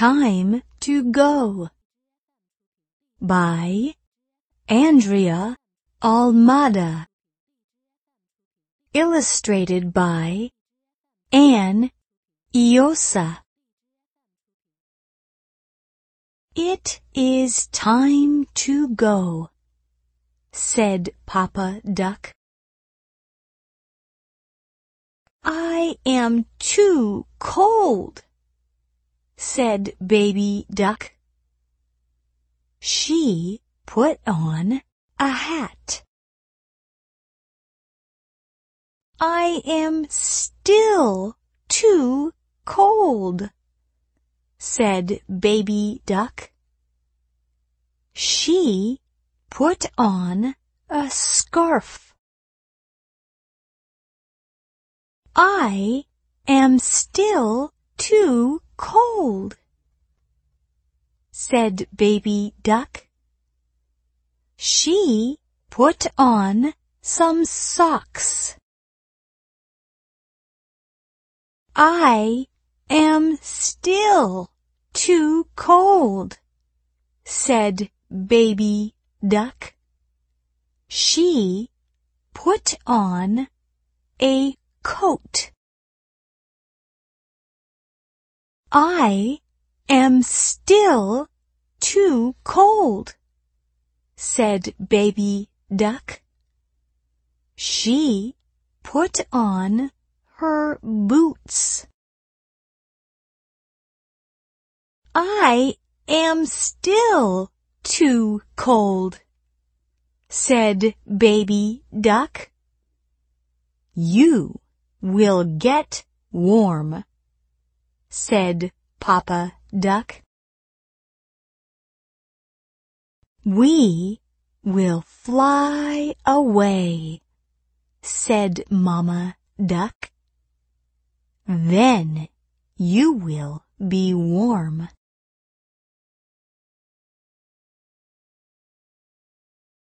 Time to Go by Andrea Almada. Illustrated by Anne Iosa. It is time to go, said Papa Duck. I am too cold, said Baby Duck. She put on a hat. I am still too cold, said Baby Duck. She put on a scarf. I am still too cold, said Baby Duck. She put on some socks. I am still too cold, said Baby Duck. She put on a coat. I am still too cold, said Baby Duck. She put on her boots. I am still too cold, said Baby Duck. You will get warm, said Papa Duck. We will fly away, said Mama Duck. Then you will be warm.